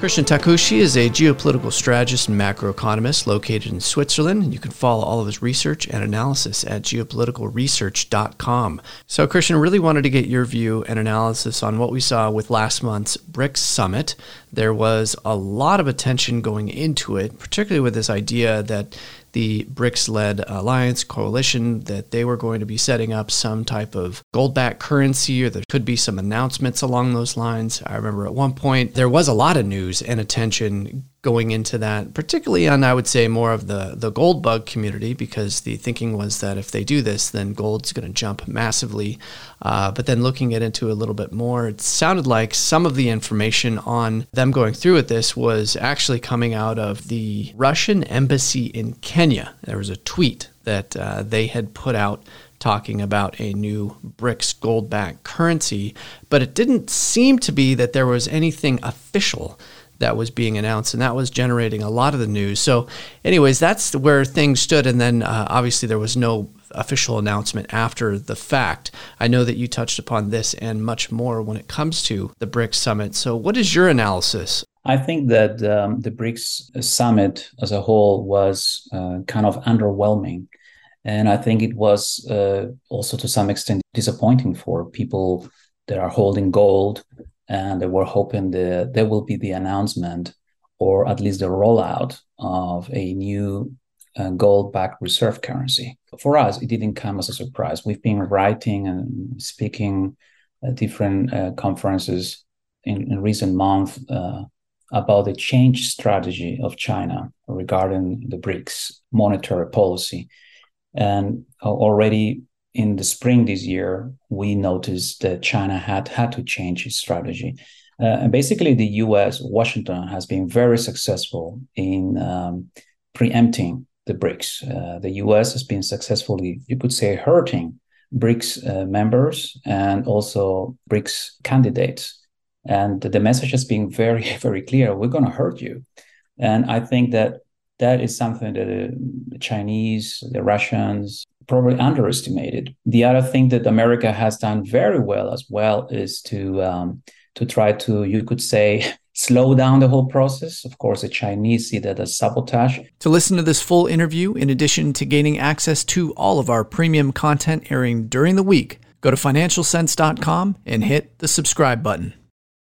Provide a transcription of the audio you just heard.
Christian Takushi is a geopolitical strategist and macroeconomist located in Switzerland. You can follow all of his research and analysis at geopoliticalresearch.com. So, Christian, really wanted to get your view and analysis on what we saw with last month's BRICS summit. There was a lot of attention going into it, particularly with this idea that the BRICS-led alliance coalition, that they were going to be setting up some type of gold-backed currency, or there could be some announcements along those lines. I remember at one point, there was a lot of news and attention going into that, particularly on, I would say, more of the gold bug community, because the thinking was that if they do this, then gold's going to jump massively. But then looking at into a little bit more, it sounded like some of the information on them going through with this was actually coming out of the Russian embassy in Kenya. There was a tweet that they had put out talking about a new BRICS gold-backed currency, but it didn't seem to be that there was anything official that was being announced, and that was generating a lot of the news. So anyways, that's where things stood, and then obviously there was no official announcement after the fact. I know that you touched upon this and much more when it comes to the BRICS summit. So what is your analysis? I think that the BRICS summit as a whole was kind of underwhelming, and I think it was also to some extent disappointing for people that are holding gold, and they were hoping that there will be the announcement or at least the rollout of a new gold-backed reserve currency. For us, it didn't come as a surprise. We've been writing and speaking at different conferences in recent months about the change strategy of China regarding the BRICS monetary policy. And already in the spring this year, we noticed that China had to change its strategy. And basically, the US, Washington, has been very successful in preempting the BRICS. The US has been successfully, you could say, hurting BRICS members and also BRICS candidates. And the message has been very, very clear: we're going to hurt you. And I think that is something that the Chinese, the Russians, probably underestimated. The other thing that America has done very well as well is to try to, you could say, slow down the whole process. Of course, the Chinese see that as sabotage. To listen to this full interview, in addition to gaining access to all of our premium content airing during the week, go to financialsense.com and hit the subscribe button.